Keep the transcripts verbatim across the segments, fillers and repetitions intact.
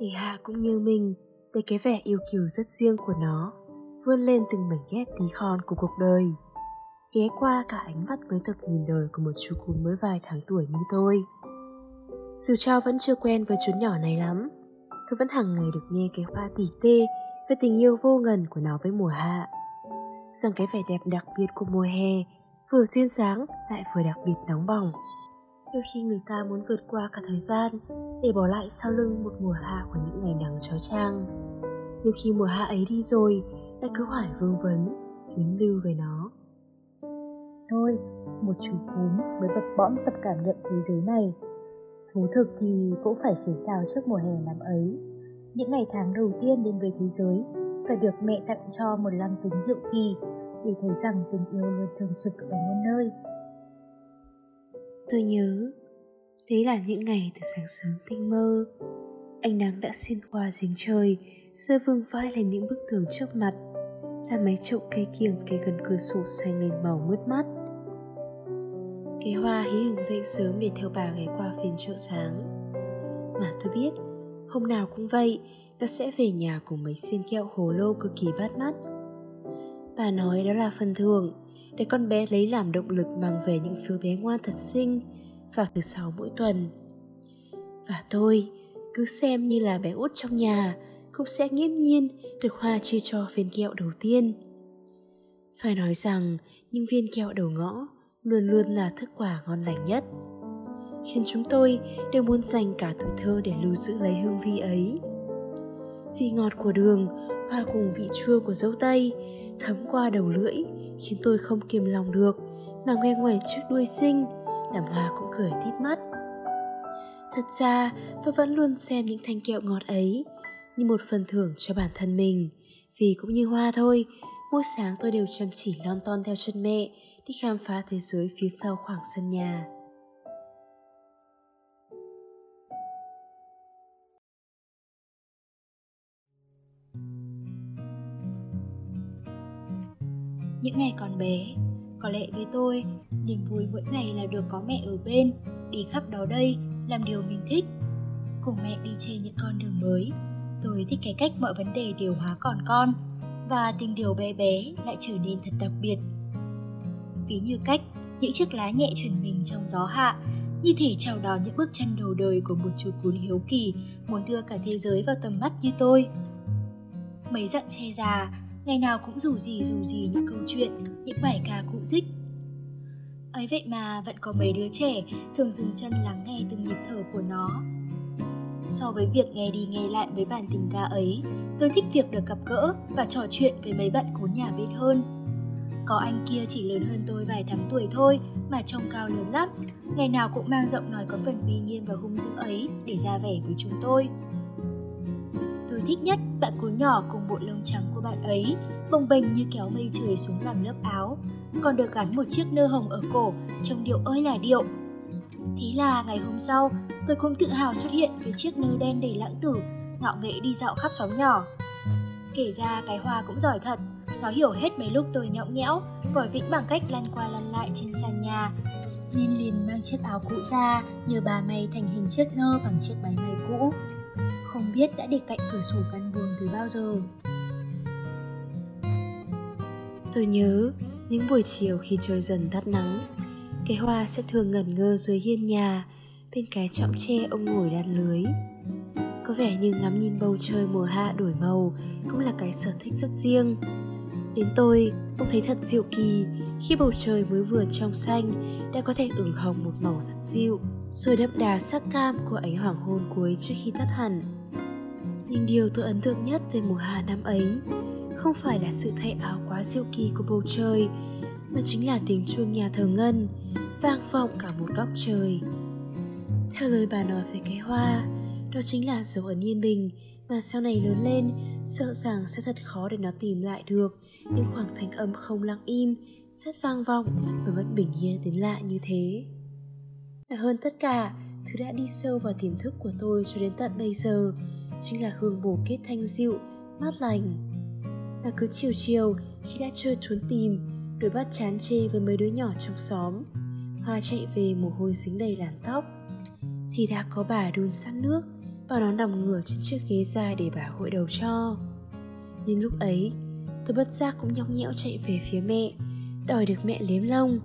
Thì Hà cũng như mình, với cái vẻ yêu kiều rất riêng của nó, vươn lên từng mảnh ghép tí hon của cuộc đời, ghé qua cả ánh mắt với tập nhìn đời của một chú cún mới vài tháng tuổi như tôi. Dù Trao vẫn chưa quen với chú nhỏ này lắm, tôi vẫn hàng ngày được nghe cái hoa tỉ tê về tình yêu vô ngần của nó với mùa hạ, rằng cái vẻ đẹp đặc biệt của mùa hè vừa duyên dáng lại vừa đặc biệt nóng bỏng. Đôi khi người ta muốn vượt qua cả thời gian để bỏ lại sau lưng một mùa hạ của những ngày nắng chói chang. Nhưng khi mùa hạ ấy đi rồi, lại cứ hoài vương vấn, luyến lưu về nó. Thôi, một chú cún mới bập bõm tập cảm nhận thế giới này. Thú thực thì cũng phải xuôi xao trước mùa hè năm ấy. Những ngày tháng đầu tiên đến với thế giới, phải được mẹ tặng cho một lăng kính diệu kỳ để thấy rằng tình yêu luôn thường trực ở muôn nơi. Tôi nhớ, đấy là những ngày từ sáng sớm tinh mơ. Ánh nắng đã xuyên qua giếng trời, rơi vương vai lên những bức tường trước mặt, làm mái chậu cây kiểng cây gần cửa sổ xanh lên màu mướt mắt. Cái hoa hí hửng dậy sớm để theo bà ghé qua phiên chợ sáng. Mà tôi biết, hôm nào cũng vậy, nó sẽ về nhà cùng mấy xiên kẹo hồ lô cực kỳ bắt mắt. Bà nói đó là phần thưởng để con bé lấy làm động lực mang về những phiếu bé ngoan thật xinh vào thứ sáu mỗi tuần. Và tôi cứ xem như là bé út trong nhà, cũng sẽ nghiễm nhiên được Hoa chia cho viên kẹo đầu tiên. Phải nói rằng những viên kẹo đầu ngõ luôn luôn là thức quà ngon lành nhất, khiến chúng tôi đều muốn dành cả tuổi thơ để lưu giữ lấy hương vị ấy. Vị ngọt của đường hòa cùng vị chua của dâu tây thấm qua đầu lưỡi khiến tôi không kiềm lòng được mà ngoe ngoải trước đuôi xinh, làm Hoa cũng cười tít mắt. Thật ra tôi vẫn luôn xem những thanh kẹo ngọt ấy như một phần thưởng cho bản thân mình, vì cũng như Hoa thôi, mỗi sáng tôi đều chăm chỉ lon ton theo chân mẹ đi khám phá thế giới phía sau khoảng sân nhà. Những ngày còn bé, có lẽ với tôi, niềm vui mỗi ngày là được có mẹ ở bên, đi khắp đó đây, làm điều mình thích, cùng mẹ đi trên những con đường mới. Tôi thích cái cách mọi vấn đề đều hóa còn con, và tình điều bé bé lại trở nên thật đặc biệt. Ví như cách những chiếc lá nhẹ chuyển mình trong gió hạ, như thể chào đón những bước chân đầu đời của một chú cún hiếu kỳ muốn đưa cả thế giới vào tầm mắt như tôi. Mấy dặn tre già, ngày nào cũng rủ rì rủ rì những câu chuyện, những bài ca cụ dích. Ấy vậy mà vẫn có mấy đứa trẻ thường dừng chân lắng nghe từng nhịp thở của nó. So với việc nghe đi nghe lại với bản tình ca ấy, tôi thích việc được gặp gỡ và trò chuyện với mấy bạn cún nhà bên hơn. Có anh kia chỉ lớn hơn tôi vài tháng tuổi thôi mà trông cao lớn lắm, ngày nào cũng mang giọng nói có phần uy nghiêm và hung dữ ấy để ra vẻ với chúng tôi. Tôi thích nhất bạn cún nhỏ cùng bộ lông trắng của bạn ấy, bồng bềnh như kéo mây trời xuống làm lớp áo, còn được gắn một chiếc nơ hồng ở cổ, trông điệu ơi là điệu. Thế là ngày hôm sau, tôi cũng tự hào xuất hiện với chiếc nơ đen đầy lãng tử, ngạo nghễ đi dạo khắp xóm nhỏ. Kể ra cái Hoa cũng giỏi thật, nó hiểu hết mấy lúc tôi nhõng nhẽo, vòi vĩnh bằng cách lăn qua lăn lại trên sàn nhà. Nên liền mang chiếc áo cũ ra, nhờ bà may thành hình chiếc nơ bằng chiếc váy may cũ. Không biết đã để cạnh cửa sổ căn buồng từ bao giờ. Tôi nhớ, những buổi chiều khi trời dần tắt nắng, cái Hoa sẽ thường ngẩn ngơ dưới hiên nhà, bên cái chõm tre ông ngồi đan lưới. Có vẻ như ngắm nhìn bầu trời mùa hạ đổi màu cũng là cái sở thích rất riêng. Đến tôi cũng thấy thật diệu kỳ khi bầu trời mới vừa trong xanh đã có thể ửng hồng một màu rất dịu, rồi đậm đà sắc cam của ánh hoàng hôn cuối trước khi tắt hẳn. Nhưng điều tôi ấn tượng nhất về mùa hạ năm ấy không phải là sự thay áo quá diệu kỳ của bầu trời, mà chính là tiếng chuông nhà thờ Ngân vang vọng cả một góc trời. Theo lời bà nói về cái Hoa, đó chính là dấu ấn yên bình mà sau này lớn lên sợ rằng sẽ thật khó để nó tìm lại được, những khoảng thanh âm không lặng im, rất vang vọng và vẫn bình yên đến lạ như thế. Và hơn tất cả, thứ đã đi sâu vào tiềm thức của tôi cho đến tận bây giờ chính là hương bổ kết thanh dịu, mát lành. Và cứ chiều chiều khi đã chơi trốn tìm, đôi bắt chán chê với mấy đứa nhỏ trong xóm, Hoa chạy về mồ hôi dính đầy làn tóc, thì đã có bà đun sẵn nước và nó nằm ngửa trên chiếc ghế dài để bà gội đầu cho. Nhưng lúc ấy, tôi bất giác cũng nhõng nhẽo chạy về phía mẹ, đòi được mẹ liếm lông.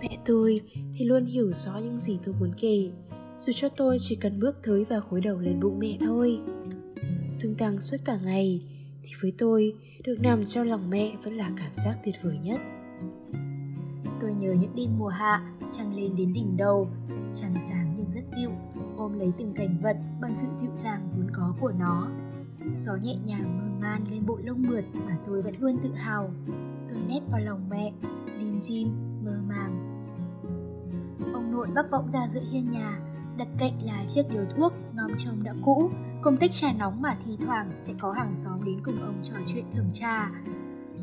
Mẹ tôi thì luôn hiểu rõ những gì tôi muốn kể, dù cho tôi chỉ cần bước tới và gối đầu lên bụng mẹ thôi. Tung tăng suốt cả ngày, thì với tôi, được nằm trong lòng mẹ vẫn là cảm giác tuyệt vời nhất. Tôi nhớ những đêm mùa hạ, trăng lên đến đỉnh đầu, trăng sáng nhưng rất dịu, ôm lấy từng cảnh vật bằng sự dịu dàng vốn có của nó. Gió nhẹ nhàng mơn man lên bộ lông mượt mà tôi vẫn luôn tự hào. Tôi nép vào lòng mẹ, lim dim, mơ màng. Ông nội bắc vọng ra giữa hiên nhà, đặt cạnh là chiếc điếu thuốc nom châm đã cũ, cùng tách trà nóng mà thi thoảng sẽ có hàng xóm đến cùng ông trò chuyện thưởng trà.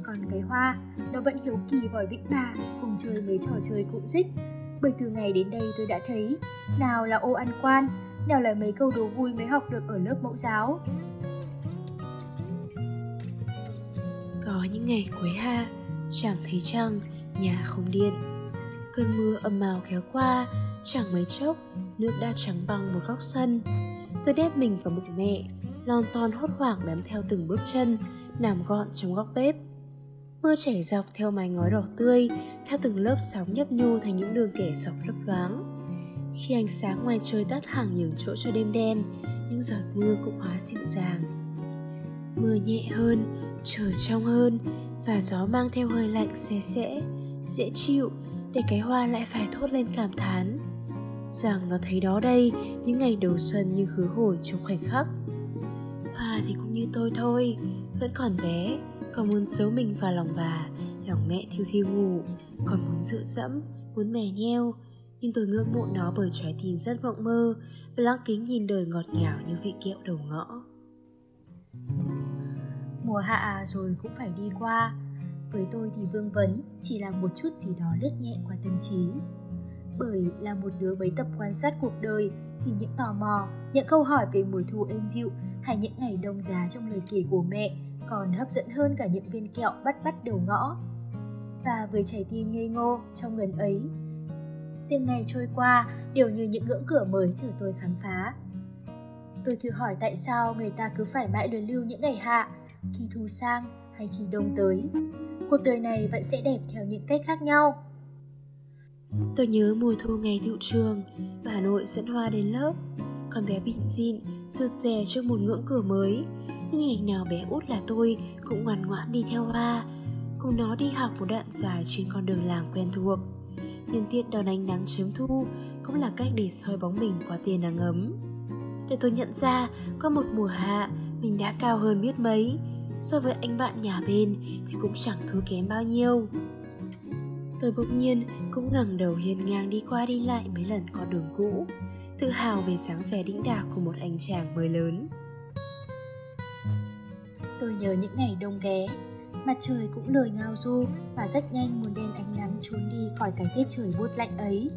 Còn cái Hoa, nó vẫn hiếu kỳ vòi vĩnh bà, cùng chơi mấy trò chơi cụ dích. Bởi từ ngày đến đây tôi đã thấy, nào là ô ăn quan, nào là mấy câu đố vui mới học được ở lớp mẫu giáo. Có những ngày cuối hạ, chẳng thấy trăng, nhà không điện. Cơn mưa ầm ào kéo qua, chẳng mấy chốc, nước đã trắng băng một góc sân. Tôi đép mình vào bụng mẹ, lon ton hốt hoảng bám theo từng bước chân, nằm gọn trong góc bếp. Mưa chảy dọc theo mái ngói đỏ tươi, theo từng lớp sóng nhấp nhô thành những đường kẻ sọc lấp loáng. Khi ánh sáng ngoài trời tắt hẳn nhường chỗ cho đêm đen, những giọt mưa cũng hóa dịu dàng. Mưa nhẹ hơn, trời trong hơn, và gió mang theo hơi lạnh se sẽ, dễ chịu, để cái Hoa lại phải thốt lên cảm thán rằng nó thấy đó đây, những ngày đầu xuân như khứ hồi trong khoảnh khắc. Hoa thì cũng như tôi thôi, vẫn còn bé, còn muốn giấu mình vào lòng bà, lòng mẹ thiêu thiêu ngủ, còn muốn dựa dẫm, muốn mè nheo. Nhưng tôi ngưỡng mộ nó bởi trái tim rất mộng mơ và lăng kính nhìn đời ngọt ngào như vị kẹo đầu ngõ. Mùa hạ rồi cũng phải đi qua. Với tôi thì vương vấn chỉ là một chút gì đó lướt nhẹ qua tâm trí. Bởi là một đứa bấy tập quan sát cuộc đời, thì những tò mò, những câu hỏi về mùa thu êm dịu hay những ngày đông giá trong lời kể của mẹ còn hấp dẫn hơn cả những viên kẹo bắt bắt đầu ngõ. Và với trái tim ngây ngô trong ngần ấy, từng ngày trôi qua đều như những ngưỡng cửa mới chờ tôi khám phá. Tôi thử hỏi tại sao người ta cứ phải mãi luân lưu những ngày hạ, khi thu sang hay khi đông tới. Cuộc đời này vẫn sẽ đẹp theo những cách khác nhau. Tôi nhớ mùa thu ngày tựu trường, bà nội dẫn Hoa đến lớp. Con bé bịn rịn, rụt rè trước một ngưỡng cửa mới. Nhưng ngày nào bé út là tôi cũng ngoan ngoãn đi theo Hoa, cùng nó đi học một đoạn dài trên con đường làng quen thuộc. Nhân tiện đón ánh nắng chớm thu cũng là cách để soi bóng mình qua tia nắng ấm. Để tôi nhận ra có một mùa hạ mình đã cao hơn biết mấy, so với anh bạn nhà bên thì cũng chẳng thua kém bao nhiêu. Tôi bỗng nhiên cũng ngẩng đầu hiên ngang đi qua đi lại mấy lần con đường cũ, tự hào về dáng vẻ đĩnh đạc của một anh chàng mới lớn. Tôi nhớ những ngày đông ghé, mặt trời cũng lười ngao du và rất nhanh muốn đem ánh nắng trốn đi khỏi cái tiết trời buốt lạnh ấy.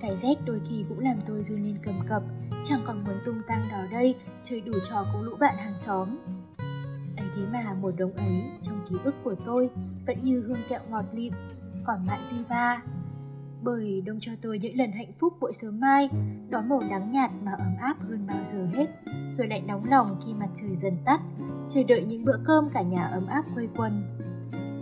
Cái rét đôi khi cũng làm tôi run lên cầm cập, chẳng còn muốn tung tăng đó đây, chơi đủ trò cùng lũ bạn hàng xóm. Ấy thế mà mùa đông ấy, trong ký ức của tôi, vẫn như hương kẹo ngọt lịm, còn mãi dư ba. Bởi đông cho tôi những lần hạnh phúc buổi sớm mai, đón màu nắng nhạt mà ấm áp hơn bao giờ hết, rồi lại nóng lòng khi mặt trời dần tắt, chờ đợi những bữa cơm cả nhà ấm áp quây quần.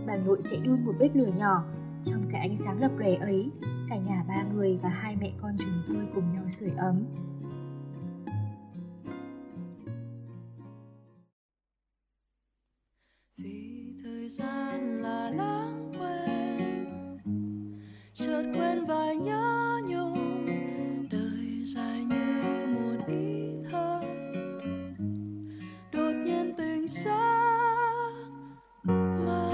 Bà nội sẽ đun một bếp lửa nhỏ, trong cái ánh sáng lập lòe ấy, cả nhà ba người và hai mẹ con chúng tôi cùng nhau sưởi ấm. Vì thời gian là lãng quên, chợt quên và nhớ nhung, đời dài như một ý thơ. Đột nhiên tình sắc mơ,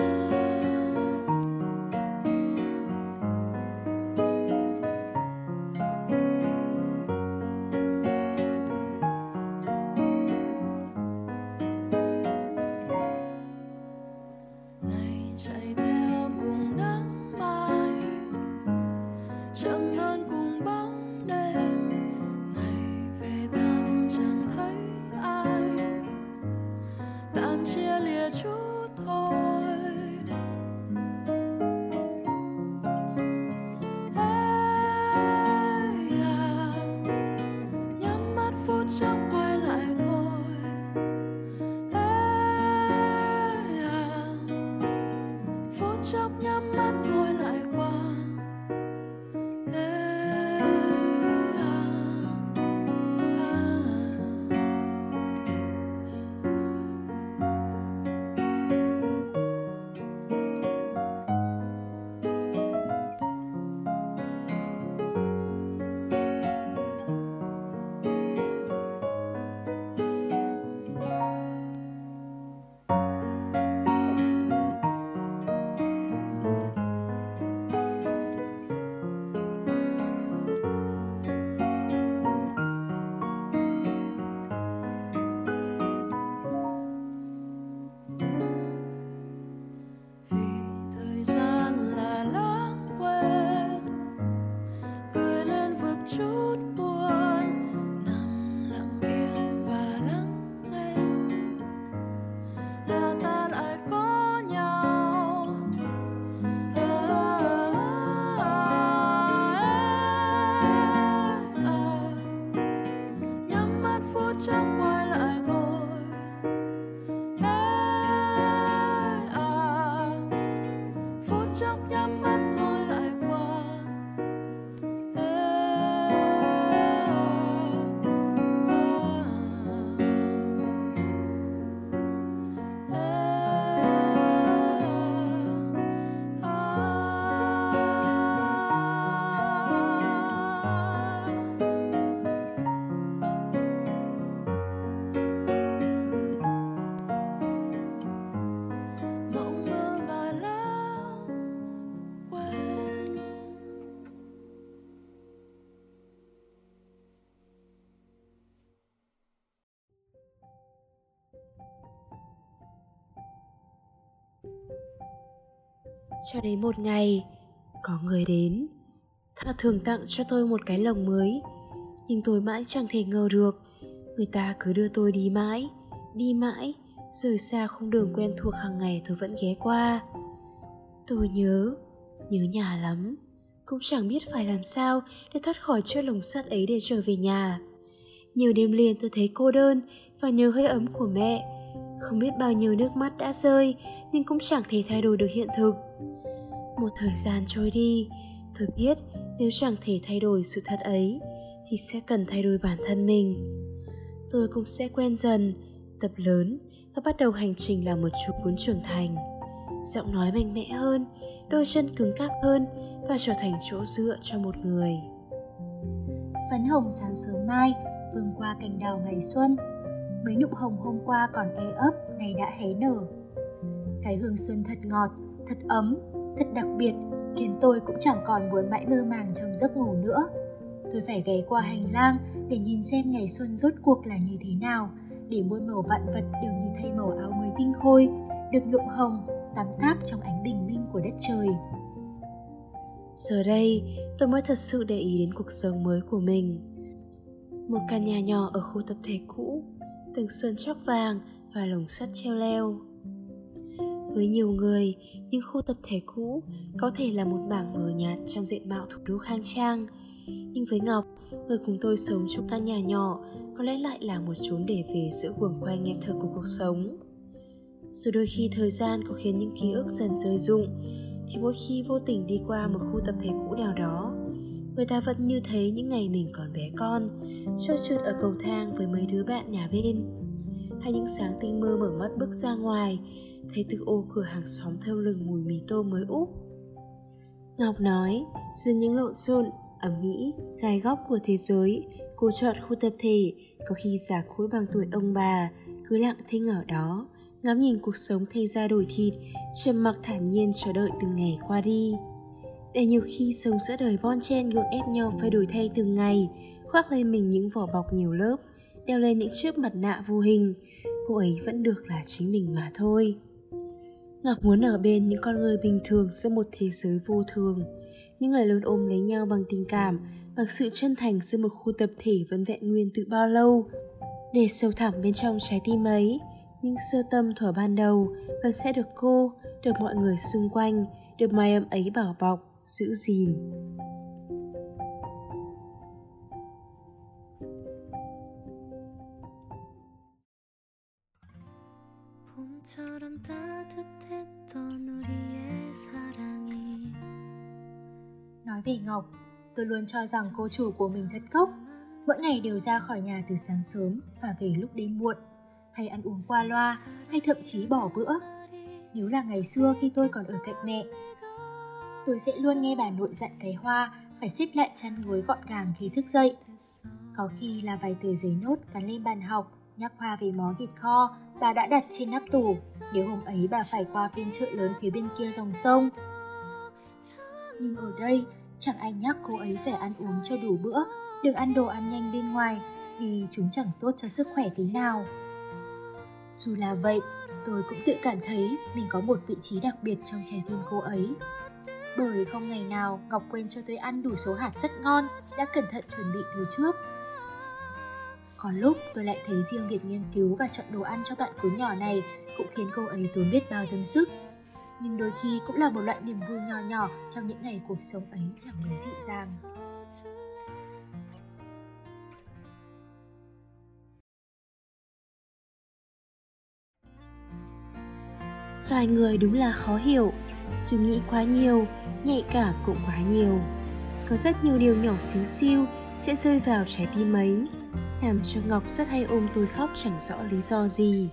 Cho đến một ngày, có người đến, tha thường tặng cho tôi một cái lồng mới. Nhưng tôi mãi chẳng thể ngờ được, người ta cứ đưa tôi đi mãi, đi mãi, rời xa không đường quen thuộc hàng ngày tôi vẫn ghé qua. Tôi nhớ, nhớ nhà lắm, cũng chẳng biết phải làm sao để thoát khỏi chiếc lồng sắt ấy để trở về nhà. Nhiều đêm liền tôi thấy cô đơn và nhớ hơi ấm của mẹ. Không biết bao nhiêu nước mắt đã rơi, nhưng cũng chẳng thể thay đổi được hiện thực. Một thời gian trôi đi, tôi biết nếu chẳng thể thay đổi sự thật ấy thì sẽ cần thay đổi bản thân mình. Tôi cũng sẽ quen dần, tập lớn và bắt đầu hành trình làm một chú cuốn trưởng thành. Giọng nói mạnh mẽ hơn, đôi chân cứng cáp hơn và trở thành chỗ dựa cho một người. Phấn hồng sáng sớm mai vườn qua cành đào ngày xuân. Mấy nụ hồng hôm qua còn e ấp, ngày đã hé nở. Cái hương xuân thật ngọt, thật ấm, thật đặc biệt, khiến tôi cũng chẳng còn muốn mãi mơ màng trong giấc ngủ nữa. Tôi phải ghé qua hành lang để nhìn xem ngày xuân rốt cuộc là như thế nào, để muôn màu vạn vật đều như thay màu áo mới tinh khôi, được nhuộm hồng, tắm tháp trong ánh bình minh của đất trời. Giờ đây, tôi mới thật sự để ý đến cuộc sống mới của mình. Một căn nhà nhỏ ở khu tập thể cũ, từng sơn chóc vàng và lồng sắt treo leo. Với nhiều người, những khu tập thể cũ có thể là một mảng mờ nhạt trong diện mạo thủ đô khang trang. Nhưng với Ngọc, người cùng tôi sống trong căn nhà nhỏ, có lẽ lại là một chốn để về giữa guồng quay nghẹt thở của cuộc sống. Dù đôi khi thời gian có khiến những ký ức dần rơi rụng, thì mỗi khi vô tình đi qua một khu tập thể cũ nào đó, người ta vẫn như thấy những ngày mình còn bé con, trôi trượt ở cầu thang với mấy đứa bạn nhà bên, hay những sáng tinh mơ mở mắt bước ra ngoài, thấy từ ô cửa hàng xóm thơm lừng mùi mì tôm mới úp. Ngọc nói, dưới những lộn xộn, ẩm mỹ, gai góc của thế giới, cô chọn khu tập thể, có khi già cỗi bằng tuổi ông bà, cứ lặng thinh ở đó, ngắm nhìn cuộc sống thay da đổi thịt, trầm mặc thản nhiên chờ đợi từng ngày qua đi. Để nhiều khi sống giữa đời bon chen gượng ép nhau phải đổi thay từng ngày, khoác lên mình những vỏ bọc nhiều lớp, đeo lên những chiếc mặt nạ vô hình, cô ấy vẫn được là chính mình mà thôi. Ngọc muốn ở bên những con người bình thường giữa một thế giới vô thường, những người lớn ôm lấy nhau bằng tình cảm, bằng sự chân thành giữa một khu tập thể vẫn vẹn nguyên từ bao lâu. Để sâu thẳm bên trong trái tim ấy, những sơ tâm thuở ban đầu vẫn sẽ được cô, được mọi người xung quanh, được mái ấm ấy bảo bọc, giữ gìn. 봄처럼 따뜻했던 우리의 사랑이 Nói về Ngọc, tôi luôn cho rằng cô chủ của mình thật cốc. Mỗi ngày đều ra khỏi nhà từ sáng sớm và về lúc đêm muộn, hay ăn uống qua loa, hay thậm chí bỏ bữa. Nếu là ngày xưa khi tôi còn ở cạnh mẹ, tôi sẽ luôn nghe bà nội dặn cái Hoa phải xếp lại chăn gối gọn gàng khi thức dậy. Có khi là vài tờ giấy nốt cắn lên bàn học nhắc Hoa về món thịt kho bà đã đặt trên nắp tủ nếu hôm ấy bà phải qua phiên chợ lớn phía bên kia dòng sông. Nhưng ở đây chẳng ai nhắc cô ấy phải ăn uống cho đủ bữa, đừng ăn đồ ăn nhanh bên ngoài vì chúng chẳng tốt cho sức khỏe tí nào. Dù là vậy, tôi cũng tự cảm thấy mình có một vị trí đặc biệt trong trái tim cô ấy. Bởi không ngày nào Ngọc quên cho tôi ăn đủ số hạt rất ngon đã cẩn thận chuẩn bị từ trước. Có lúc tôi lại thấy riêng việc nghiên cứu và chọn đồ ăn cho bạn cún nhỏ này cũng khiến cô ấy tốn biết bao tâm sức. Nhưng đôi khi cũng là một loại niềm vui nhỏ nhỏ trong những ngày cuộc sống ấy chẳng mấy dịu dàng. Vài người đúng là khó hiểu, suy nghĩ quá nhiều, nhạy cảm cũng quá nhiều. Có rất nhiều điều nhỏ xíu xiu sẽ rơi vào trái tim ấy, làm cho Ngọc rất hay ôm tôi khóc chẳng rõ lý do gì.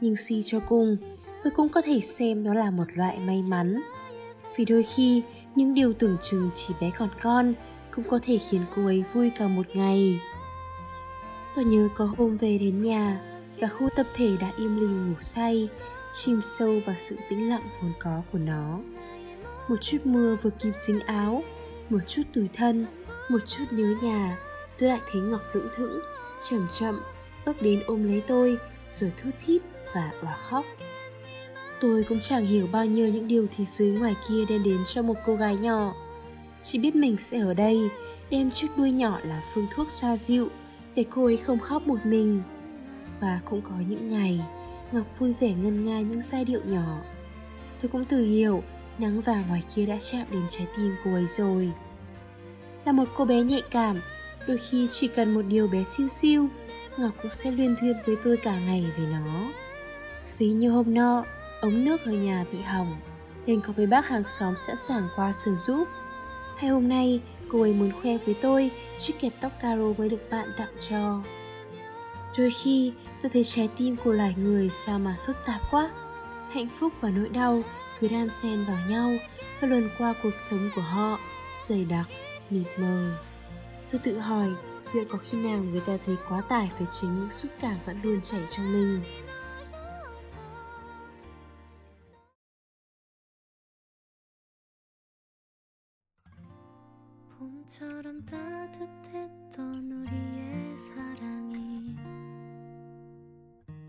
Nhưng suy cho cùng, tôi cũng có thể xem đó là một loại may mắn. Vì đôi khi, những điều tưởng chừng chỉ bé còn con cũng có thể khiến cô ấy vui cả một ngày. Tôi nhớ có hôm về đến nhà, cả khu tập thể đã im lìm ngủ say, chìm sâu vào sự tĩnh lặng vốn có của nó. Một chút mưa vừa kịp dính áo, một chút tủi thân, một chút nhớ nhà, tôi lại thấy Ngọc lững thững, chậm chậm bước đến ôm lấy tôi, rồi thút thít và òa khóc. Tôi cũng chẳng hiểu bao nhiêu những điều thế giới ngoài kia đem đến cho một cô gái nhỏ. Chỉ biết mình sẽ ở đây, đem chiếc đuôi nhỏ là phương thuốc xoa dịu để cô ấy không khóc một mình. Và cũng có những ngày Ngọc vui vẻ ngân nga những giai điệu nhỏ. Tôi cũng tự hiểu nắng vàng ngoài kia đã chạm đến trái tim cô ấy rồi. Là một cô bé nhạy cảm, đôi khi chỉ cần một điều bé xiu xiu, Ngọc cũng sẽ luyên thuyên với tôi cả ngày về nó. Ví như hôm nọ, ống nước ở nhà bị hỏng nên có mấy bác hàng xóm sẵn sàng qua sửa giúp. Hay hôm nay, cô ấy muốn khoe với tôi chiếc kẹp tóc caro mới được bạn tặng cho. Đôi khi, tôi thấy trái tim của loài người sao mà phức tạp quá. Hạnh phúc và nỗi đau cứ đan xen vào nhau và luồn qua cuộc sống của họ, dày đặc, mịt mờ. Tôi tự hỏi, liệu có khi nào người ta thấy quá tải về chính những xúc cảm vẫn luôn chảy trong mình?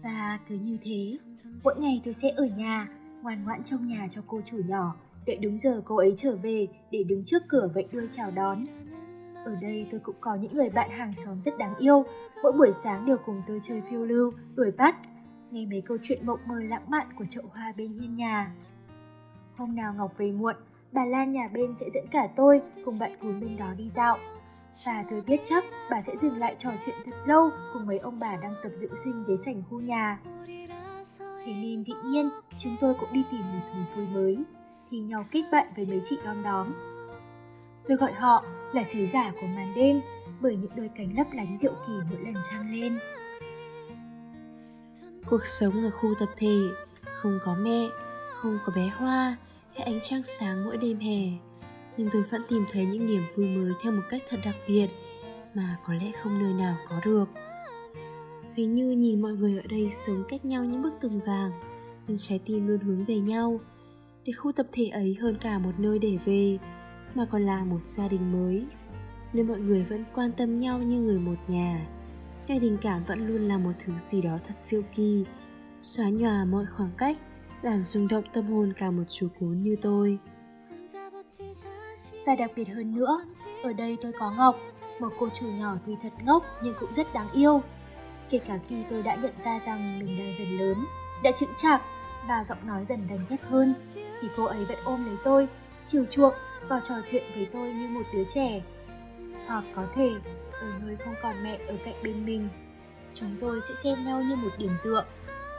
Và cứ như thế, mỗi ngày tôi sẽ ở nhà, ngoan ngoãn trong nhà cho cô chủ nhỏ, đợi đúng giờ cô ấy trở về để đứng trước cửa vẫy đuôi chào đón. Ở đây tôi cũng có những người bạn hàng xóm rất đáng yêu, mỗi buổi sáng đều cùng tôi chơi phiêu lưu, đuổi bắt, nghe mấy câu chuyện mộng mơ lãng mạn của chậu hoa bên hiên nhà. Hôm nào Ngọc về muộn, bà Lan nhà bên sẽ dẫn cả tôi cùng bạn cún bên đó đi dạo. Và tôi biết chắc bà sẽ dừng lại trò chuyện thật lâu cùng mấy ông bà đang tập dưỡng sinh dưới sảnh khu nhà. Thế nên dĩ nhiên, chúng tôi cũng đi tìm một thú vui mới, thì nhau kết bạn với mấy chị đom đóm. Tôi gọi họ là sứ giả của màn đêm bởi những đôi cánh lấp lánh diệu kỳ mỗi lần trăng lên. Cuộc sống ở khu tập thể, không có mẹ, không có bé Hoa hay ánh trăng sáng mỗi đêm hè, nhưng tôi vẫn tìm thấy những niềm vui mới theo một cách thật đặc biệt mà có lẽ không nơi nào có được. Vì như nhìn mọi người ở đây sống cách nhau những bức tường vàng, nhưng trái tim luôn hướng về nhau, để khu tập thể ấy hơn cả một nơi để về, mà còn là một gia đình mới, nơi mọi người vẫn quan tâm nhau như người một nhà, nơi tình cảm vẫn luôn là một thứ gì đó thật siêu kỳ, xóa nhòa mọi khoảng cách, làm rung động tâm hồn cả một chú cún như tôi. Và đặc biệt hơn nữa, ở đây tôi có Ngọc, một cô chủ nhỏ tuy thật ngốc nhưng cũng rất đáng yêu. Kể cả khi tôi đã nhận ra rằng mình đang dần lớn, đã chững chạc và giọng nói dần đanh thép hơn, thì cô ấy vẫn ôm lấy tôi, chiều chuộng và trò chuyện với tôi như một đứa trẻ. Hoặc có thể, ở nơi không còn mẹ ở cạnh bên mình, chúng tôi sẽ xem nhau như một điểm tựa,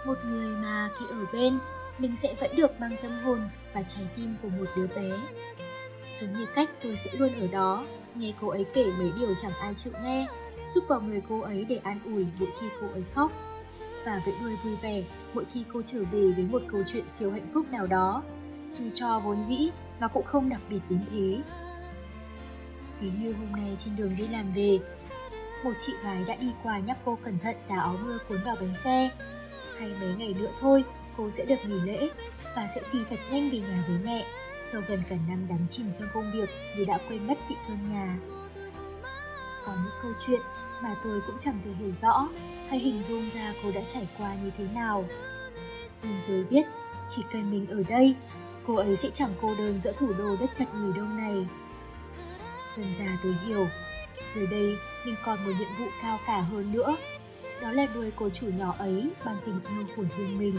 một người mà khi ở bên, mình sẽ vẫn được mang tâm hồn và trái tim của một đứa bé. giống như cách tôi sẽ luôn ở đó, nghe cô ấy kể mấy điều chẳng ai chịu nghe, giúp vào người cô ấy để an ủi mỗi khi cô ấy khóc. Và vẫy đuôi vui vẻ mỗi khi cô trở về với một câu chuyện siêu hạnh phúc nào đó, dù cho vốn dĩ nó cũng không đặc biệt đến thế. Ví như hôm nay trên đường đi làm về, một chị gái đã đi qua nhắc cô cẩn thận tà áo mưa cuốn vào bánh xe. Hay mấy ngày nữa thôi, cô sẽ được nghỉ lễ và sẽ phi thật nhanh về nhà với mẹ sau gần cả năm đắm chìm trong công việc vì đã quên mất vị thương nhà. Có những câu chuyện mà tôi cũng chẳng thể hiểu rõ hay hình dung ra cô đã trải qua như thế nào. Nhưng tôi biết, chỉ cần mình ở đây, cô ấy sẽ chẳng cô đơn giữa thủ đô đất chật người đông này. Dần dà tôi hiểu, giờ đây mình còn một nhiệm vụ cao cả hơn nữa, đó là nuôi cô chủ nhỏ ấy bằng tình yêu của riêng mình.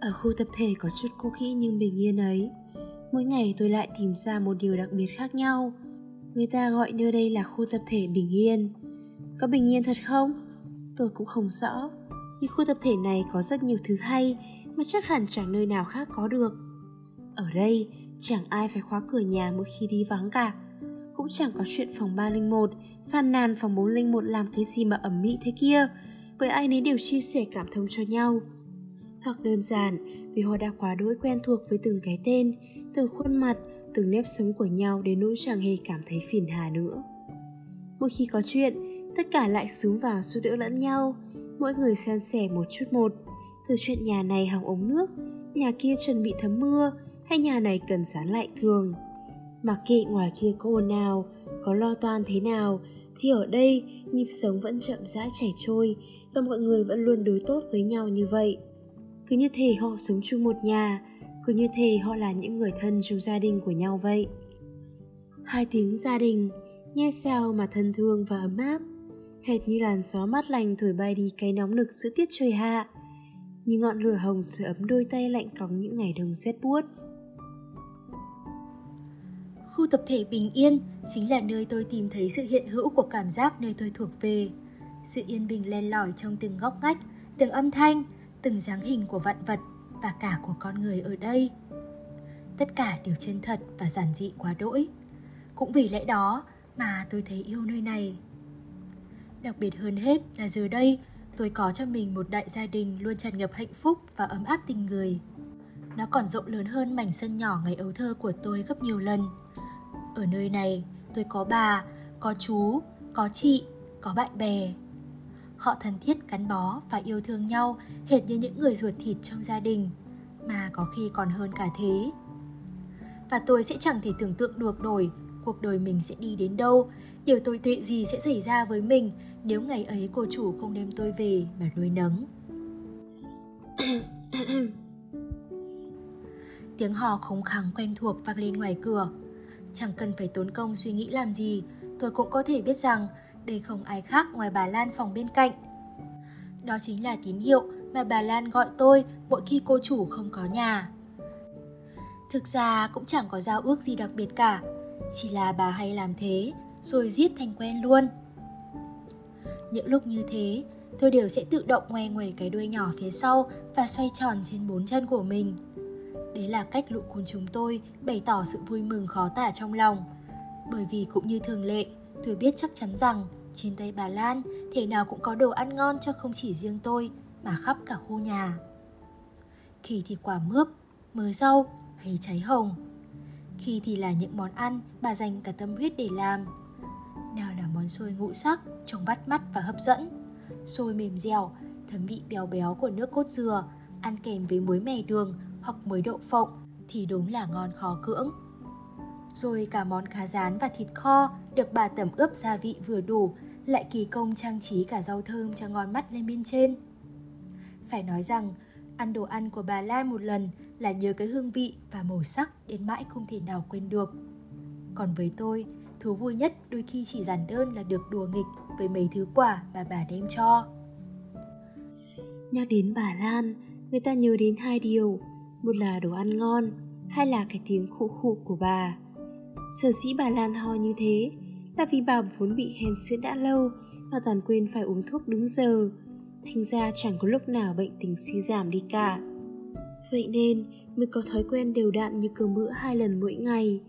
Ở khu tập thể có chút cũ kỹ nhưng bình yên ấy, mỗi ngày tôi lại tìm ra một điều đặc biệt khác nhau. Người ta gọi nơi đây là khu tập thể bình yên. Có bình yên thật không? Tôi cũng không rõ. Nhưng khu tập thể này có rất nhiều thứ hay mà chắc hẳn chẳng nơi nào khác có được. Ở đây, chẳng ai phải khóa cửa nhà mỗi khi đi vắng cả. Cũng chẳng có chuyện phòng ba không một phàn nàn phòng bốn không một làm cái gì mà ẩm mỹ thế kia, bởi ai nấy đều chia sẻ cảm thông cho nhau. Hoặc đơn giản vì họ đã quá đỗi quen thuộc với từng cái tên, từng khuôn mặt, từng nếp sống của nhau đến nỗi chẳng hề cảm thấy phiền hà nữa. Mỗi khi có chuyện, tất cả lại xúm vào giúp đỡ lẫn nhau, mỗi người san sẻ một chút một, từ chuyện nhà này hỏng ống nước, nhà kia chuẩn bị thấm mưa, hay nhà này cần dán lại tường. Mặc kệ ngoài kia có ồn nào, có lo toan thế nào, thì ở đây nhịp sống vẫn chậm rãi chảy trôi và mọi người vẫn luôn đối tốt với nhau như vậy. Cứ như thể họ sống chung một nhà, cứ như thể họ là những người thân trong gia đình của nhau vậy. Hai tiếng gia đình, nghe sao mà thân thương và ấm áp, hệt như làn gió mát lành thổi bay đi cái nóng nực giữa tiết trời hạ. như ngọn lửa hồng sưởi ấm đôi tay lạnh cóng những ngày đông rét buốt. Khu tập thể bình yên chính là nơi tôi tìm thấy sự hiện hữu của cảm giác nơi tôi thuộc về. Sự yên bình len lỏi trong từng góc ngách, từng âm thanh, từng dáng hình của vạn vật và cả của con người ở đây. Tất cả đều chân thật và giản dị quá đỗi. Cũng vì lẽ đó mà tôi thấy yêu nơi này. Đặc biệt hơn hết là giờ đây tôi có cho mình một đại gia đình luôn tràn ngập hạnh phúc và ấm áp tình người. Nó còn rộng lớn hơn mảnh sân nhỏ ngày ấu thơ của tôi gấp nhiều lần. Ở nơi này tôi có bà, có chú, có chị, có bạn bè. Họ thân thiết gắn bó và yêu thương nhau hệt như những người ruột thịt trong gia đình, mà có khi còn hơn cả thế. Và tôi sẽ chẳng thể tưởng tượng được nổi cuộc đời mình sẽ đi đến đâu, điều tồi tệ gì sẽ xảy ra với mình nếu ngày ấy cô chủ không đem tôi về mà nuôi nấng. Tiếng hò khống khẳng quen thuộc vang lên ngoài cửa. Chẳng cần phải tốn công suy nghĩ làm gì, tôi cũng có thể biết rằng đây không ai khác ngoài bà Lan phòng bên cạnh. Đó chính là tín hiệu mà bà Lan gọi tôi mỗi khi cô chủ không có nhà. Thực ra cũng chẳng có giao ước gì đặc biệt cả, chỉ là bà hay làm thế, rồi giết thành quen luôn. Những lúc như thế, tôi đều sẽ tự động ngoe nguẩy cái đuôi nhỏ phía sau và xoay tròn trên bốn chân của mình. Đấy là cách lũ cún chúng tôi bày tỏ sự vui mừng khó tả trong lòng. Bởi vì cũng như thường lệ, tôi biết chắc chắn rằng trên tay bà Lan thế nào cũng có đồ ăn ngon cho không chỉ riêng tôi mà khắp cả khu nhà. Khi thì quả mướp, mớ rau hay trái hồng. Khi thì là những món ăn bà dành cả tâm huyết để làm. Nào là món xôi ngũ sắc, trông bắt mắt và hấp dẫn. Xôi mềm dẻo, thấm vị béo béo của nước cốt dừa, ăn kèm với muối mè đường hoặc muối đậu phộng thì đúng là ngon khó cưỡng. Rồi cả món cá rán và thịt kho được bà tẩm ướp gia vị vừa đủ, lại kỳ công trang trí cả rau thơm cho ngon mắt lên bên trên. Phải nói rằng, ăn đồ ăn của bà Lan một lần là nhớ cái hương vị và màu sắc đến mãi không thể nào quên được. Còn với tôi, thú vui nhất đôi khi chỉ giản đơn là được đùa nghịch với mấy thứ quả mà bà đem cho. Nhắc đến bà Lan, người ta nhớ đến hai điều. Một là đồ ăn ngon, hai là cái tiếng khụ khụ của bà. Sở dĩ bà Lan ho như thế là vì bà vốn bị hen suyễn đã lâu và toàn quên phải uống thuốc đúng giờ. Thành ra chẳng có lúc nào bệnh tình suy giảm đi cả. Vậy nên mới có thói quen đều đặn như cờ bữa hai lần mỗi ngày.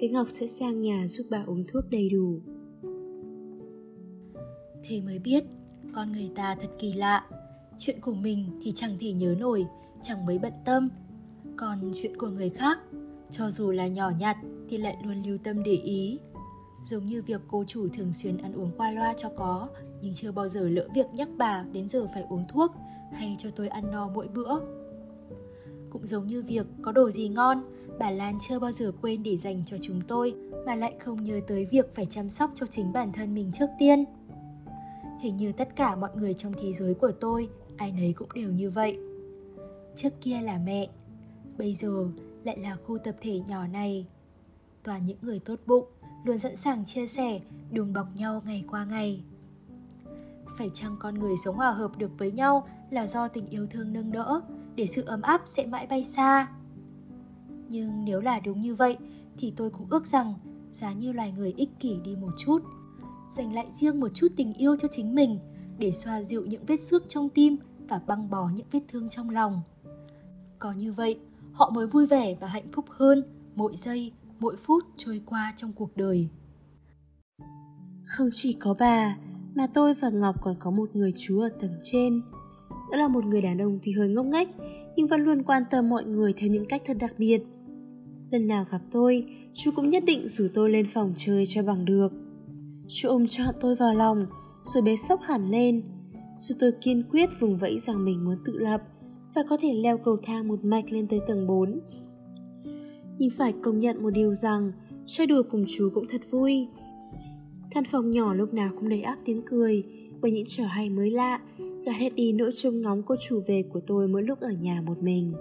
Cái Ngọc sẽ sang nhà giúp bà uống thuốc đầy đủ. Thế mới biết, con người ta thật kỳ lạ. Chuyện của mình thì chẳng thể nhớ nổi, chẳng mấy bận tâm. Còn chuyện của người khác, cho dù là nhỏ nhặt thì lại luôn lưu tâm để ý. Giống như việc cô chủ thường xuyên ăn uống qua loa cho có, nhưng chưa bao giờ lỡ việc nhắc bà đến giờ phải uống thuốc hay cho tôi ăn no mỗi bữa. Cũng giống như việc có đồ gì ngon, bà Lan chưa bao giờ quên để dành cho chúng tôi, mà lại không nhớ tới việc phải chăm sóc cho chính bản thân mình trước tiên. Hình như tất cả mọi người trong thế giới của tôi, ai nấy cũng đều như vậy. Trước kia là mẹ, bây giờ lại là khu tập thể nhỏ này. Toàn những người tốt bụng, luôn sẵn sàng chia sẻ, đùm bọc nhau ngày qua ngày. Phải chăng con người sống hòa hợp được với nhau là do tình yêu thương nâng đỡ, để sự ấm áp sẽ mãi bay xa? Nhưng nếu là đúng như vậy, thì tôi cũng ước rằng giá như loài người ích kỷ đi một chút, dành lại riêng một chút tình yêu cho chính mình để xoa dịu những vết xước trong tim và băng bó những vết thương trong lòng. Có như vậy, họ mới vui vẻ và hạnh phúc hơn mỗi giây, mỗi phút trôi qua trong cuộc đời. Không chỉ có bà, mà tôi và Ngọc còn có một người chú ở tầng trên. Đó là một người đàn ông thì hơi ngốc nghếch, nhưng vẫn luôn quan tâm mọi người theo những cách thật đặc biệt. Lần nào gặp tôi, chú cũng nhất định rủ tôi lên phòng chơi cho bằng được. Chú ôm trọn tôi vào lòng, rồi bế xốc hẳn lên. Dù tôi kiên quyết vùng vẫy rằng mình muốn tự lập và có thể leo cầu thang một mạch lên tới tầng bốn. Nhưng phải công nhận một điều rằng chơi đùa cùng chú cũng thật vui. Căn phòng nhỏ lúc nào cũng đầy ắp tiếng cười bởi những trò hay mới lạ, gạt hết đi nỗi trông ngóng cô chủ về của tôi mỗi lúc ở nhà một mình.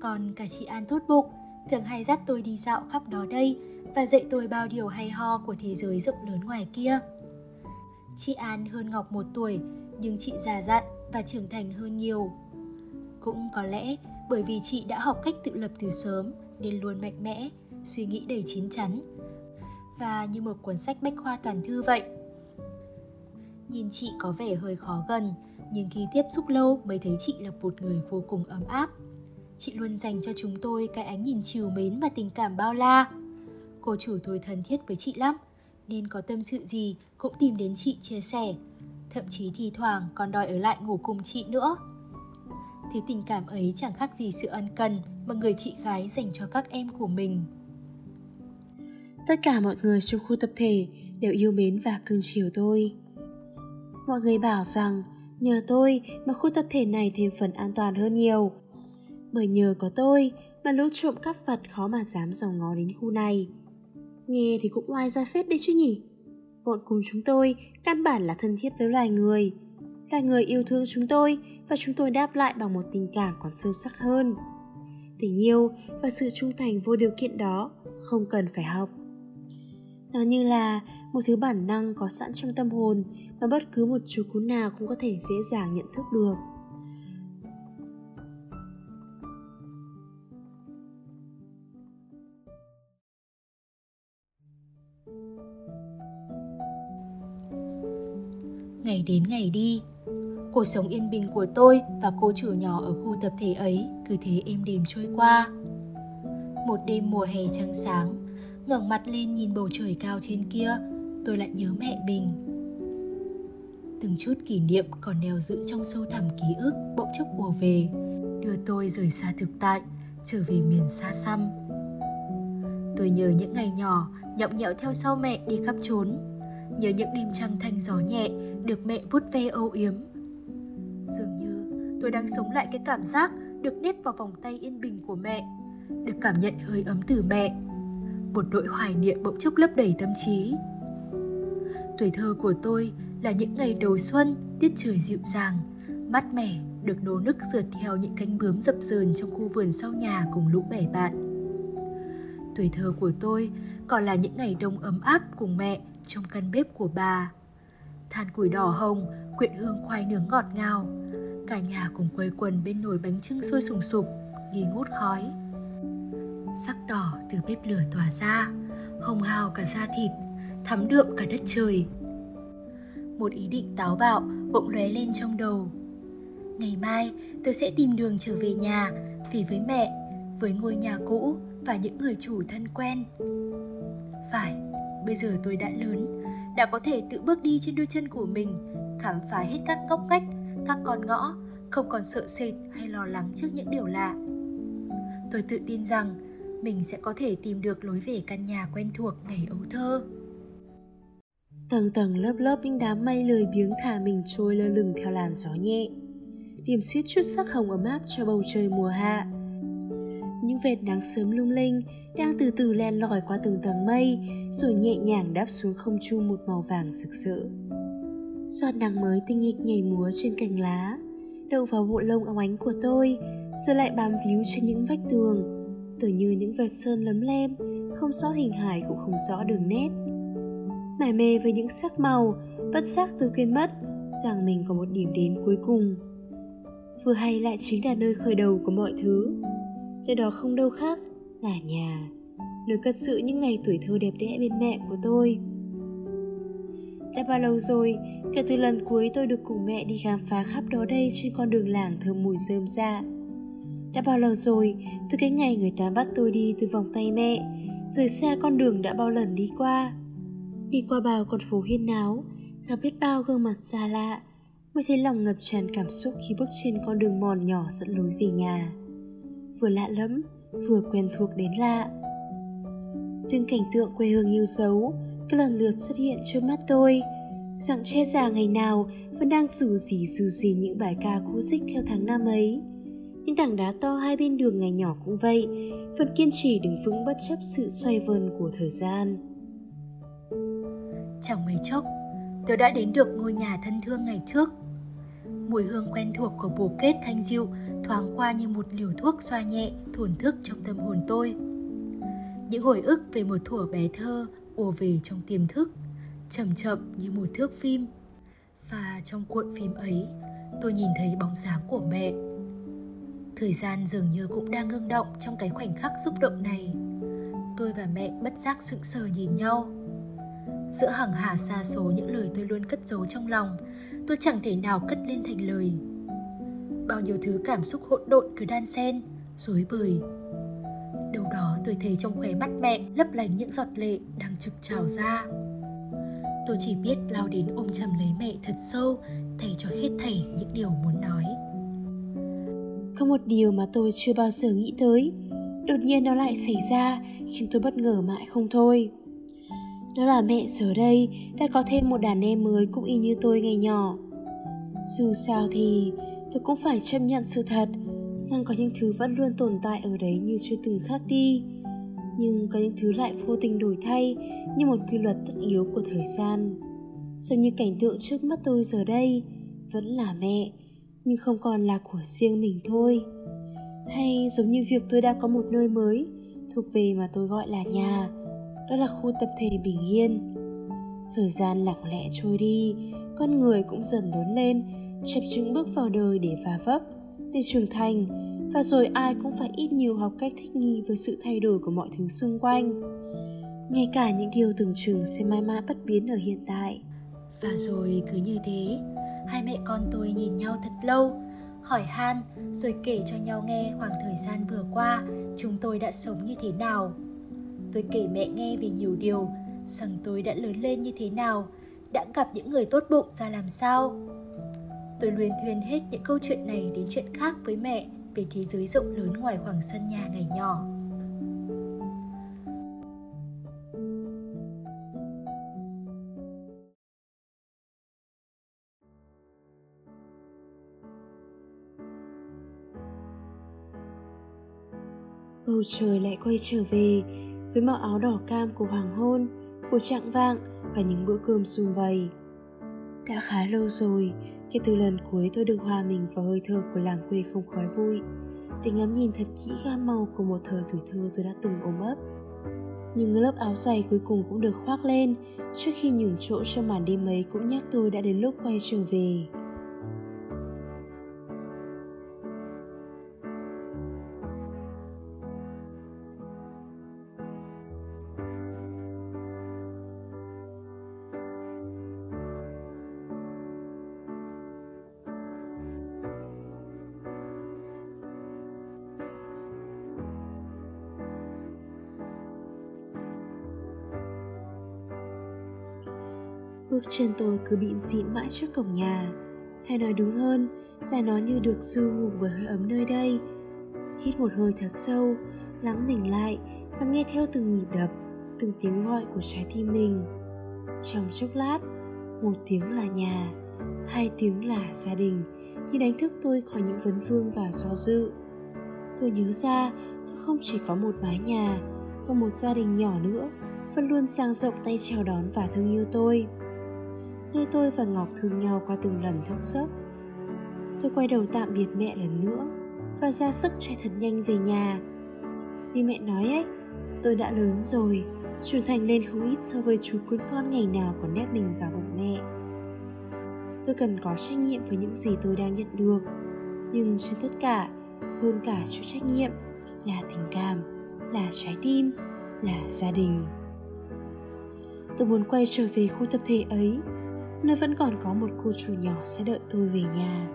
Còn cả chị An tốt bụng thường hay dắt tôi đi dạo khắp đó đây và dạy tôi bao điều hay ho của thế giới rộng lớn ngoài kia. Chị An hơn Ngọc một tuổi, nhưng chị già dặn và trưởng thành hơn nhiều. Cũng có lẽ bởi vì chị đã học cách tự lập từ sớm nên luôn mạnh mẽ, suy nghĩ đầy chín chắn và như một cuốn sách bách khoa toàn thư vậy. Nhìn chị có vẻ hơi khó gần, nhưng khi tiếp xúc lâu mới thấy chị là một người vô cùng ấm áp. Chị luôn dành cho chúng tôi cái ánh nhìn trìu mến và tình cảm bao la. Cô chủ tôi thân thiết với chị lắm, nên có tâm sự gì cũng tìm đến chị chia sẻ. Thậm chí thì thoảng còn đòi ở lại ngủ cùng chị nữa. Thế tình cảm ấy chẳng khác gì sự ân cần mà người chị gái dành cho các em của mình. Tất cả mọi người trong khu tập thể đều yêu mến và cưng chiều tôi. Mọi người bảo rằng nhờ tôi mà khu tập thể này thêm phần an toàn hơn nhiều. Bởi nhờ có tôi mà lũ trộm cắp vặt khó mà dám dòm ngó đến khu này. Nghe thì cũng oai ra phết đấy chứ nhỉ. Bọn cùng chúng tôi căn bản là thân thiết với loài người. Loài người yêu thương chúng tôi và chúng tôi đáp lại bằng một tình cảm còn sâu sắc hơn. Tình yêu và sự trung thành vô điều kiện đó không cần phải học. Nó như là một thứ bản năng có sẵn trong tâm hồn mà bất cứ một chú cún nào cũng có thể dễ dàng nhận thức được. Ngày đến ngày đi, cuộc sống yên bình của tôi và cô chủ nhỏ ở khu tập thể ấy cứ thế êm đềm trôi qua. Một đêm mùa hè trăng sáng, ngẩng mặt lên nhìn bầu trời cao trên kia, tôi lại nhớ mẹ mình. Từng chút kỷ niệm còn neo giữ trong sâu thẳm ký ức bỗng chốc ùa về, đưa tôi rời xa thực tại, trở về miền xa xăm. Tôi nhớ những ngày nhỏ, nhõng nhẽo theo sau mẹ đi khắp trốn, nhớ những đêm trăng thanh gió nhẹ được mẹ vuốt ve âu yếm. Dường như tôi đang sống lại cái cảm giác được nép vào vòng tay yên bình của mẹ, được cảm nhận hơi ấm từ mẹ. Một nỗi hoài niệm bỗng chốc lấp đầy tâm trí. Tuổi thơ của tôi là những ngày đầu xuân, tiết trời dịu dàng, mát mẻ, được nô nức rượt theo những cánh bướm dập dờn trong khu vườn sau nhà cùng lũ bè bạn. Tuổi thơ của tôi còn là những ngày đông ấm áp cùng mẹ trong căn bếp của bà. Than củi đỏ hồng, quyện hương khoai nướng ngọt ngào. Cả nhà cùng quây quần bên nồi bánh chưng sôi sùng sục, nghi ngút khói. Sắc đỏ từ bếp lửa tỏa ra, hồng hào cả da thịt, thắm đượm cả đất trời. Một ý định táo bạo bỗng lóe lên trong đầu. Ngày mai tôi sẽ tìm đường trở về nhà, vì với mẹ, với ngôi nhà cũ và những người chủ thân quen. Phải, bây giờ tôi đã lớn, đã có thể tự bước đi trên đôi chân của mình, khám phá hết các góc ngách, các con ngõ, không còn sợ sệt hay lo lắng trước những điều lạ. Tôi tự tin rằng mình sẽ có thể tìm được lối về căn nhà quen thuộc ngày ấu thơ. Tầng tầng lớp lớp những đám mây lười biếng thả mình trôi lơ lửng theo làn gió nhẹ, điểm xuyết chút sắc hồng ấm áp cho bầu trời mùa hạ. Những vệt nắng sớm lung linh đang từ từ len lỏi qua từng tầng mây, rồi nhẹ nhàng đáp xuống không trung một màu vàng rực rỡ. Giọt nắng mới tinh nghịch nhảy múa trên cành lá, đậu vào bộ lông óng ánh của tôi, rồi lại bám víu trên những vách tường, tựa như những vệt sơn lấm lem, không rõ hình hài cũng không rõ đường nét. Mải mê với những sắc màu, bất giác tôi quên mất rằng mình có một điểm đến cuối cùng. Vừa hay lại chính là nơi khởi đầu của mọi thứ. Nơi đó không đâu khác là nhà, nơi cất giữ những ngày tuổi thơ đẹp đẽ bên mẹ của tôi. Đã bao lâu rồi kể từ lần cuối tôi được cùng mẹ đi khám phá khắp đó đây trên con đường làng thơm mùi rơm rạ. Đã bao lâu rồi từ cái ngày người ta bắt tôi đi từ vòng tay mẹ, rời xa con đường đã bao lần đi qua, đi qua bao con phố huyên náo, gặp biết bao gương mặt xa lạ, mới thấy lòng ngập tràn cảm xúc khi bước trên con đường mòn nhỏ dẫn lối về nhà. Vừa lạ lẫm, vừa quen thuộc đến lạ. Từng cảnh tượng quê hương yêu dấu cứ lần lượt xuất hiện trước mắt tôi. Giọng che già ngày nào vẫn đang rù rì rù rì những bài ca cũ xích theo tháng năm ấy. Những tảng đá to hai bên đường ngày nhỏ cũng vậy, vẫn kiên trì đứng vững bất chấp sự xoay vần của thời gian. Chẳng mấy chốc, tôi đã đến được ngôi nhà thân thương ngày trước. Mùi hương quen thuộc của bồ kết thanh dịu thoáng qua như một liều thuốc xoa nhẹ, thổn thức trong tâm hồn tôi. Những hồi ức về một thuở bé thơ ùa về trong tiềm thức, chậm chậm như một thước phim. Và trong cuộn phim ấy, tôi nhìn thấy bóng dáng của mẹ. Thời gian dường như cũng đang ngưng động trong cái khoảnh khắc xúc động này. Tôi và mẹ bất giác sững sờ nhìn nhau. Giữa hàng hà sa số những lời tôi luôn cất giấu trong lòng, tôi chẳng thể nào cất lên thành lời. Bao nhiêu thứ cảm xúc hỗn độn cứ đan xen, rối bời. Đâu đó tôi thấy trong khóe mắt mẹ lấp lánh những giọt lệ đang trực trào ra. Tôi chỉ biết lao đến ôm chầm lấy mẹ thật sâu, thay cho hết thảy những điều muốn nói. Có một điều mà tôi chưa bao giờ nghĩ tới, đột nhiên nó lại xảy ra, khiến tôi bất ngờ mãi không thôi. Đó là mẹ giờ đây đã có thêm một đàn em mới cũng y như tôi ngày nhỏ. Dù sao thì tôi cũng phải chấp nhận sự thật rằng có những thứ vẫn luôn tồn tại ở đấy như chưa từng khác đi, nhưng có những thứ lại vô tình đổi thay như một quy luật tất yếu của thời gian. Giống như cảnh tượng trước mắt tôi giờ đây, vẫn là mẹ, nhưng không còn là của riêng mình thôi. Hay giống như việc tôi đã có một nơi mới thuộc về mà tôi gọi là nhà, đó là khu tập thể bình yên. Thời gian lặng lẽ trôi đi, con người cũng dần lớn lên, chập chững bước vào đời để va vấp, để trưởng thành, và rồi ai cũng phải ít nhiều học cách thích nghi với sự thay đổi của mọi thứ xung quanh. Ngay cả những điều tưởng chừng sẽ mãi mãi bất biến ở hiện tại. Và rồi cứ như thế, hai mẹ con tôi nhìn nhau thật lâu, hỏi han rồi kể cho nhau nghe khoảng thời gian vừa qua chúng tôi đã sống như thế nào. Tôi kể mẹ nghe về nhiều điều, rằng tôi đã lớn lên như thế nào, đã gặp những người tốt bụng ra làm sao. Tôi luyên thuyên hết những câu chuyện này đến chuyện khác với mẹ về thế giới rộng lớn ngoài khoảng sân nhà ngày nhỏ. Bầu trời lại quay trở về với màu áo đỏ cam của hoàng hôn, của trạng vạng và những bữa cơm sum vầy. Đã khá lâu rồi kể từ lần cuối tôi được hòa mình vào hơi thở của làng quê không khói bụi, để ngắm nhìn thật kỹ gam màu của một thời tuổi thơ tôi đã từng ôm ấp. Nhưng lớp áo dày cuối cùng cũng được khoác lên, trước khi nhường chỗ cho màn đêm ấy cũng nhắc tôi đã đến lúc quay trở về. Bước chân tôi cứ bịn rịn mãi trước cổng nhà, hay nói đúng hơn là nó như được du ngủ bởi hơi ấm nơi đây. Hít một hơi thật sâu, lắng mình lại và nghe theo từng nhịp đập, từng tiếng gọi của trái tim mình. Trong chốc lát, một tiếng là nhà, hai tiếng là gia đình, như đánh thức tôi khỏi những vấn vương và do dự. Tôi nhớ ra tôi không chỉ có một mái nhà, còn một gia đình nhỏ nữa, vẫn luôn dang rộng tay chào đón và thương yêu tôi. Nơi tôi và Ngọc thương nhau qua từng lần thốc giấc. Tôi quay đầu tạm biệt mẹ lần nữa và ra sức chạy thật nhanh về nhà. Như mẹ nói ấy, tôi đã lớn rồi, trưởng thành lên không ít so với chú cuốn con ngày nào còn nép mình vào bụng mẹ. Tôi cần có trách nhiệm với những gì tôi đang nhận được, nhưng trên tất cả, hơn cả chịu trách nhiệm là tình cảm, là trái tim, là gia đình. Tôi muốn quay trở về khu tập thể ấy, nơi vẫn còn có một cô chủ nhỏ sẽ đợi tôi về nhà.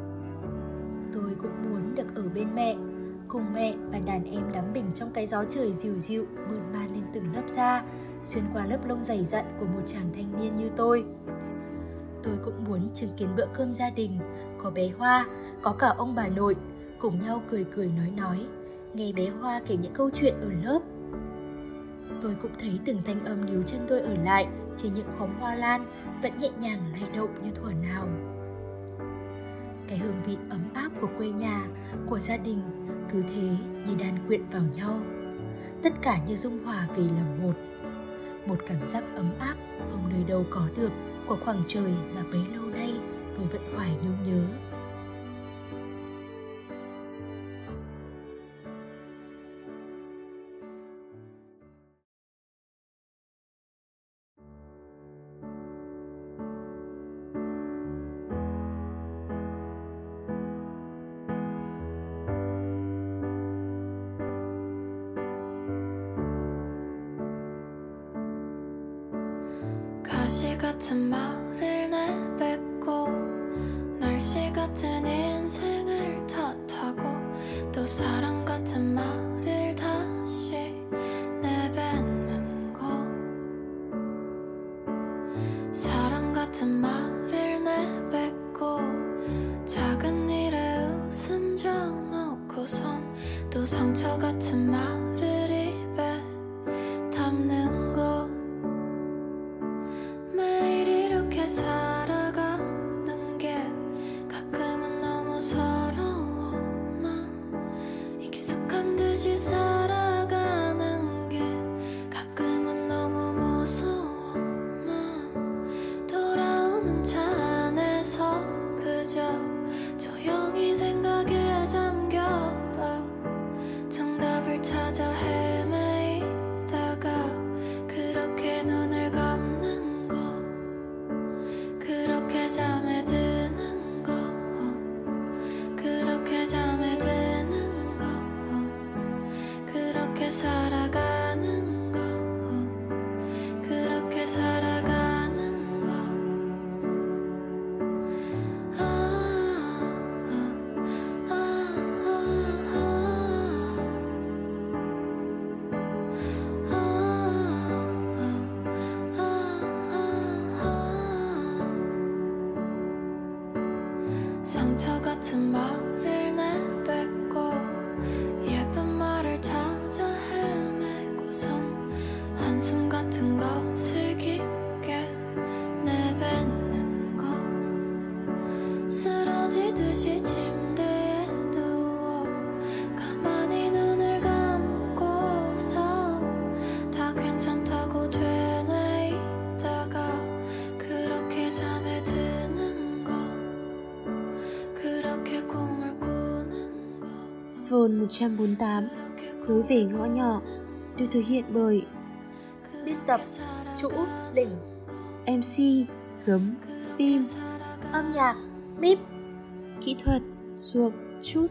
Tôi cũng muốn được ở bên mẹ, cùng mẹ và đàn em đắm mình trong cái gió trời dịu dịu mơn man lên từng lớp da, xuyên qua lớp lông dày dặn của một chàng thanh niên như tôi. Tôi cũng muốn chứng kiến bữa cơm gia đình, có bé Hoa, có cả ông bà nội, cùng nhau cười cười nói nói, nghe bé Hoa kể những câu chuyện ở lớp. Tôi cũng thấy từng thanh âm níu chân tôi ở lại trên những khóm hoa lan vẫn nhẹ nhàng lay động như thuở nào. Cái hương vị ấm áp của quê nhà, của gia đình cứ thế như đan quyện vào nhau, tất cả như dung hòa về làm một. Một cảm giác ấm áp không nơi đâu có được của khoảng trời mà bấy lâu nay tôi vẫn hoài nhung nhớ. 같은 말을 내뱉고 날씨 같은 인생을 탓하고 또 사랑 같은 말을 다시 내뱉는 거 사랑 같은 말을 내뱉고 작은 일에 웃음 져놓고선 또 상처 같은 말을 입에 담는 거 매일 이렇게 살아가는 게 가끔은 너무 서러워 나 익숙한 듯이 살아가는 게 가끔은 너무 무서워 나 돌아오는 차 안에서 그저 조용히 생각에 잠겨봐 정답을 찾아 헤매이다가 그렇게 눈을 감는 그렇게 잠에 드는 거 그렇게 잠에 드는 거 그렇게 살아가는 거 그렇게 살아가는 거 아, 아, 아, 아, 아, 아, 아, 아, 아. 상처 같은 말을 내뱉고 예쁜 말을 찾아 헤매고선 한숨 같은 것을 깊게 내뱉는 것 쓰러지듯이 침대에 누워 가만히 눈을 감고서 다 괜찮다고 되뇌이다가 그렇게 잠에 드는 것 Vồn một trăm bốn mươi tám, Lối về ngõ nhỏ, được thực hiện bởi biên tập Chũ, Lỉnh, em xê Gấm, Bim, âm nhạc Míp, kỹ thuật Xuộc, Chút.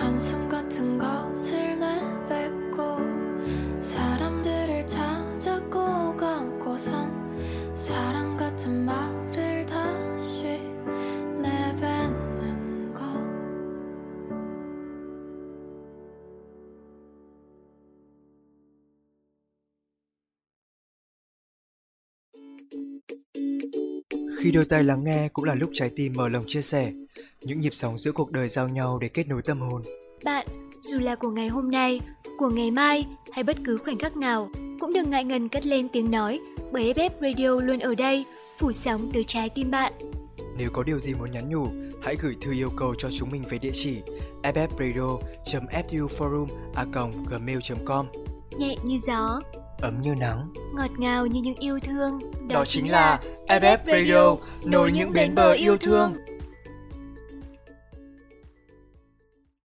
한숨 같은 것을 내뱉고 사람들을 찾아 꼭 안고선 사랑 같은 말을 다시 내뱉는 것 Khi đôi tai lắng nghe cũng là lúc trái tim mở lòng chia sẻ những nhịp sóng giữa cuộc đời giao nhau để kết nối tâm hồn. Bạn, dù là của ngày hôm nay, của ngày mai hay bất cứ khoảnh khắc nào, cũng đừng ngại ngần cất lên tiếng nói, bởi ép ép Radio luôn ở đây, phủ sóng từ trái tim bạn. Nếu có điều gì muốn nhắn nhủ, hãy gửi thư yêu cầu cho chúng mình về địa chỉ ép ép radio chấm ép tê u forum a còng gmail chấm com. Nhẹ như gió, ấm như nắng, ngọt ngào như những yêu thương. Đó, Đó chính là ép ép Radio, nối những bến bờ yêu thương.